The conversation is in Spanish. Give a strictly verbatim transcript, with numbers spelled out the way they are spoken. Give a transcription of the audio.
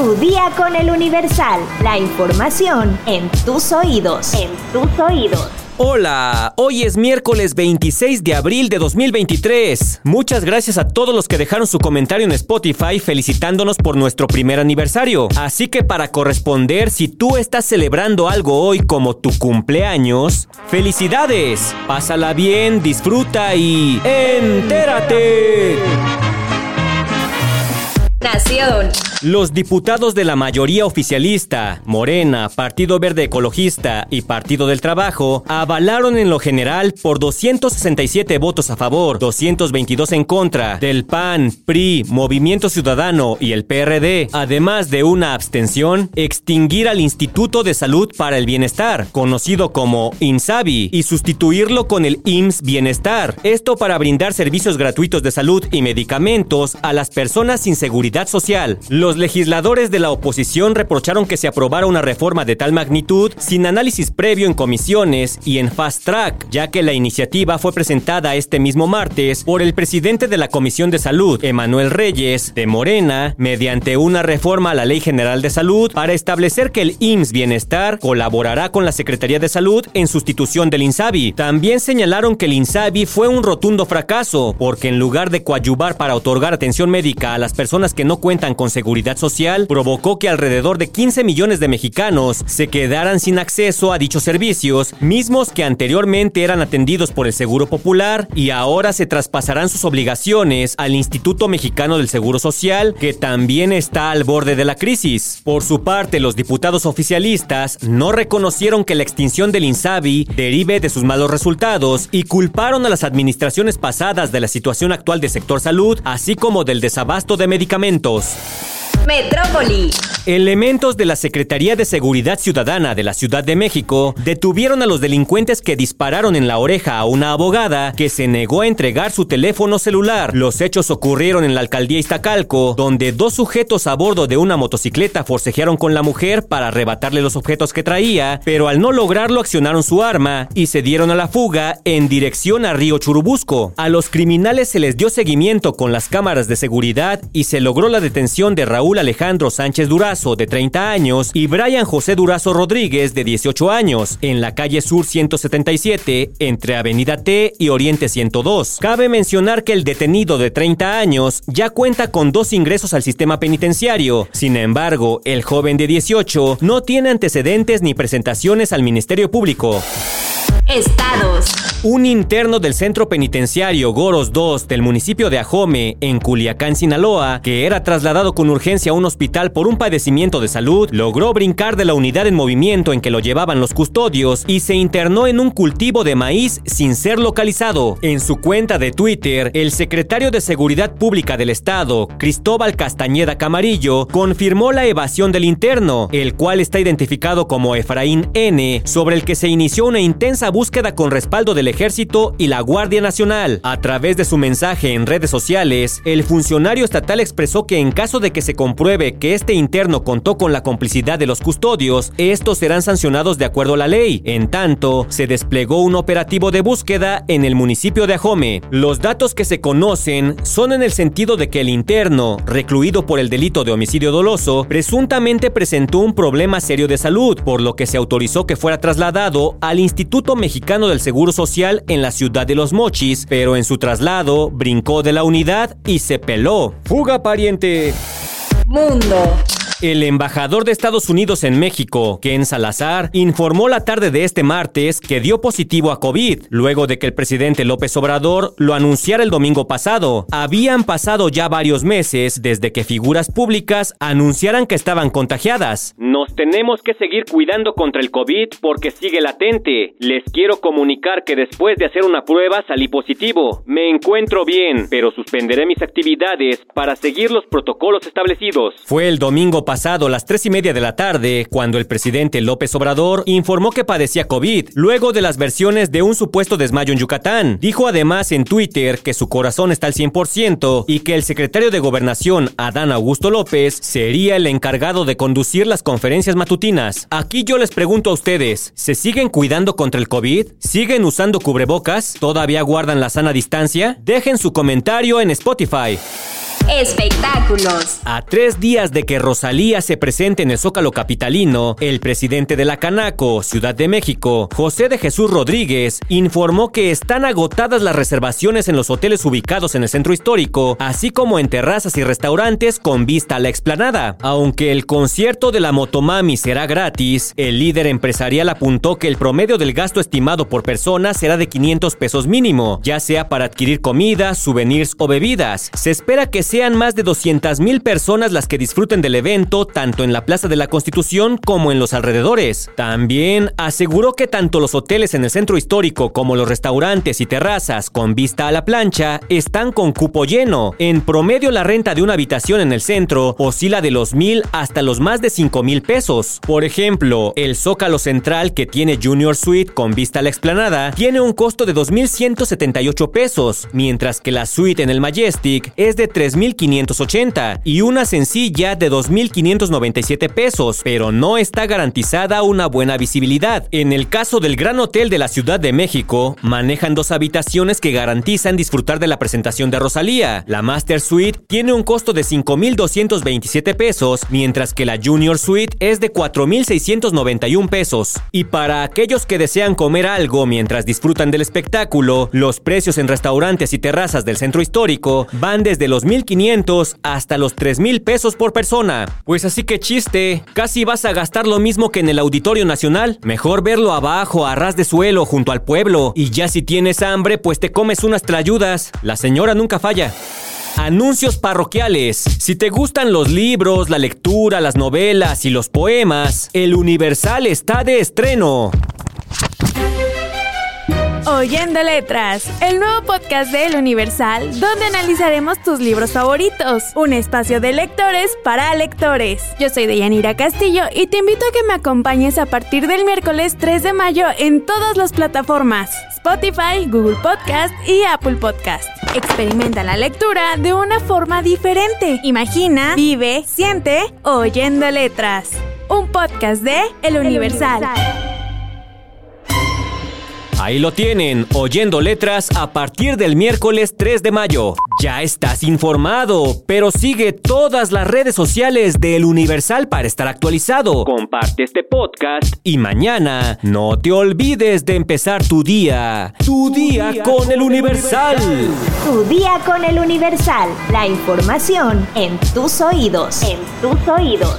Tu día con el Universal. La información en tus oídos. En tus oídos. Hola, hoy es miércoles veintiséis de abril de dos mil veintitrés. Muchas gracias a todos los que dejaron su comentario en Spotify felicitándonos por nuestro primer aniversario. Así que para corresponder, si tú estás celebrando algo hoy como tu cumpleaños, ¡felicidades! Pásala bien, disfruta y ¡entérate! Nación. Los diputados de la mayoría oficialista, Morena, Partido Verde Ecologista y Partido del Trabajo, avalaron en lo general por doscientos sesenta y siete votos a favor, doscientos veintidós en contra, del P A N, P R I, Movimiento Ciudadano y el P R D, además de una abstención, extinguir al Instituto de Salud para el Bienestar, conocido como Insabi, y sustituirlo con el I M S S-Bienestar. Esto para brindar servicios gratuitos de salud y medicamentos a las personas sin seguridad social. Los legisladores de la oposición reprocharon que se aprobara una reforma de tal magnitud sin análisis previo en comisiones y en fast track, ya que la iniciativa fue presentada este mismo martes por el presidente de la Comisión de Salud, Emmanuel Reyes, de Morena, mediante una reforma a la Ley General de Salud para establecer que el I M S S-Bienestar colaborará con la Secretaría de Salud en sustitución del Insabi. También señalaron que el Insabi fue un rotundo fracaso, porque en lugar de coadyuvar para otorgar atención médica a las personas que no cuentan con seguridad social, provocó que alrededor de quince millones de mexicanos se quedaran sin acceso a dichos servicios, mismos que anteriormente eran atendidos por el Seguro Popular, y ahora se traspasarán sus obligaciones al Instituto Mexicano del Seguro Social, que también está al borde de la crisis. Por su parte, los diputados oficialistas no reconocieron que la extinción del Insabi derive de sus malos resultados y culparon a las administraciones pasadas de la situación actual del sector salud, así como del desabasto de medicamentos. Metrópoli. Elementos de la Secretaría de Seguridad Ciudadana de la Ciudad de México detuvieron a los delincuentes que dispararon en la oreja a una abogada que se negó a entregar su teléfono celular. Los hechos ocurrieron en la alcaldía Iztacalco, donde dos sujetos a bordo de una motocicleta forcejearon con la mujer para arrebatarle los objetos que traía, pero al no lograrlo accionaron su arma y se dieron a la fuga en dirección a Río Churubusco. A los criminales se les dio seguimiento con las cámaras de seguridad y se logró la detención de Raúl Alejandro Sánchez Durazo, de treinta años, y Brian José Durazo Rodríguez, de dieciocho años, en la calle Sur ciento setenta y siete, entre Avenida T y Oriente ciento dos. Cabe mencionar que el detenido de treinta años ya cuenta con dos ingresos al sistema penitenciario. Sin embargo, el joven de dieciocho no tiene antecedentes ni presentaciones al Ministerio Público. Estados. Un interno del centro penitenciario Goros dos del municipio de Ajome, en Culiacán, Sinaloa, que era trasladado con urgencia a un hospital por un padecimiento de salud, logró brincar de la unidad en movimiento en que lo llevaban los custodios y se internó en un cultivo de maíz sin ser localizado. En su cuenta de Twitter, el secretario de Seguridad Pública del Estado, Cristóbal Castañeda Camarillo, confirmó la evasión del interno, el cual está identificado como Efraín N, sobre el que se inició una intensa búsqueda con respaldo del Ejército y la Guardia Nacional. A través de su mensaje en redes sociales, el funcionario estatal expresó que en caso de que se compruebe que este interno contó con la complicidad de los custodios, estos serán sancionados de acuerdo a la ley. En tanto, se desplegó un operativo de búsqueda en el municipio de Ajome. Los datos que se conocen son en el sentido de que el interno, recluido por el delito de homicidio doloso, presuntamente presentó un problema serio de salud, por lo que se autorizó que fuera trasladado al Instituto Mexicano del Seguro Social en la ciudad de Los Mochis, pero en su traslado brincó de la unidad y se peló. ¡Fuga, pariente! Mundo. El embajador de Estados Unidos en México, Ken Salazar, informó la tarde de este martes que dio positivo a COVID, luego de que el presidente López Obrador lo anunciara el domingo pasado. Habían pasado ya varios meses desde que figuras públicas anunciaran que estaban contagiadas. Nos tenemos que seguir cuidando contra el COVID porque sigue latente. Les quiero comunicar que después de hacer una prueba salí positivo. Me encuentro bien, pero suspenderé mis actividades para seguir los protocolos establecidos. Fue el domingo pasado. Pasado las tres y media de la tarde, cuando el presidente López Obrador informó que padecía COVID, luego de las versiones de un supuesto desmayo en Yucatán. Dijo además en Twitter que su corazón está al cien por ciento y que el secretario de Gobernación, Adán Augusto López, sería el encargado de conducir las conferencias matutinas. Aquí yo les pregunto a ustedes, ¿se siguen cuidando contra el COVID? ¿Siguen usando cubrebocas? ¿Todavía guardan la sana distancia? Dejen su comentario en Spotify. Espectáculos. A tres días de que Rosalía se presente en el Zócalo capitalino, el presidente de la Canaco, Ciudad de México, José de Jesús Rodríguez, informó que están agotadas las reservaciones en los hoteles ubicados en el centro histórico, así como en terrazas y restaurantes con vista a la explanada. Aunque el concierto de la Motomami será gratis, el líder empresarial apuntó que el promedio del gasto estimado por persona será de quinientos pesos mínimo, ya sea para adquirir comida, souvenirs o bebidas. Se espera que sean más de doscientas mil personas las que disfruten del evento, tanto en la Plaza de la Constitución como en los alrededores. También aseguró que tanto los hoteles en el centro histórico como los restaurantes y terrazas con vista a la plancha están con cupo lleno. En promedio, la renta de una habitación en el centro oscila de los mil hasta los más de cinco mil pesos. Por ejemplo, el Zócalo Central, que tiene Junior Suite con vista a la explanada, tiene un costo de dos mil ciento setenta y ocho pesos, mientras que la suite en el Majestic es de tres mil quinientos ochenta y una sencilla de dos mil quinientos noventa y siete pesos, pero no está garantizada una buena visibilidad. En el caso del Gran Hotel de la Ciudad de México, manejan dos habitaciones que garantizan disfrutar de la presentación de Rosalía. La Master Suite tiene un costo de cinco mil doscientos veintisiete pesos, mientras que la Junior Suite es de cuatro mil seiscientos noventa y un pesos. Y para aquellos que desean comer algo mientras disfrutan del espectáculo, los precios en restaurantes y terrazas del centro histórico van desde los mil quinientos hasta los tres mil pesos por persona. Pues así que chiste, casi vas a gastar lo mismo que en el Auditorio Nacional. Mejor verlo abajo, a ras de suelo, junto al pueblo. Y ya si tienes hambre, pues te comes unas tlayudas. La señora nunca falla. Anuncios parroquiales. Si te gustan los libros, la lectura, las novelas y los poemas, El Universal está de estreno. Oyendo Letras, el nuevo podcast de El Universal, donde analizaremos tus libros favoritos, un espacio de lectores para lectores. Yo soy Deyanira Castillo y te invito a que me acompañes a partir del miércoles tres de mayo en todas las plataformas: Spotify, Google Podcast y Apple Podcast. Experimenta la lectura de una forma diferente. Imagina, vive, siente, Oyendo Letras, un podcast de El Universal. El Universal. Ahí lo tienen, Oyendo Letras a partir del miércoles tres de mayo. Ya estás informado, pero sigue todas las redes sociales de El Universal para estar actualizado. Comparte este podcast y mañana no te olvides de empezar tu día. Tu, tu día, día con, con El Universal. Universal. Tu día con El Universal. La información en tus oídos. En tus oídos.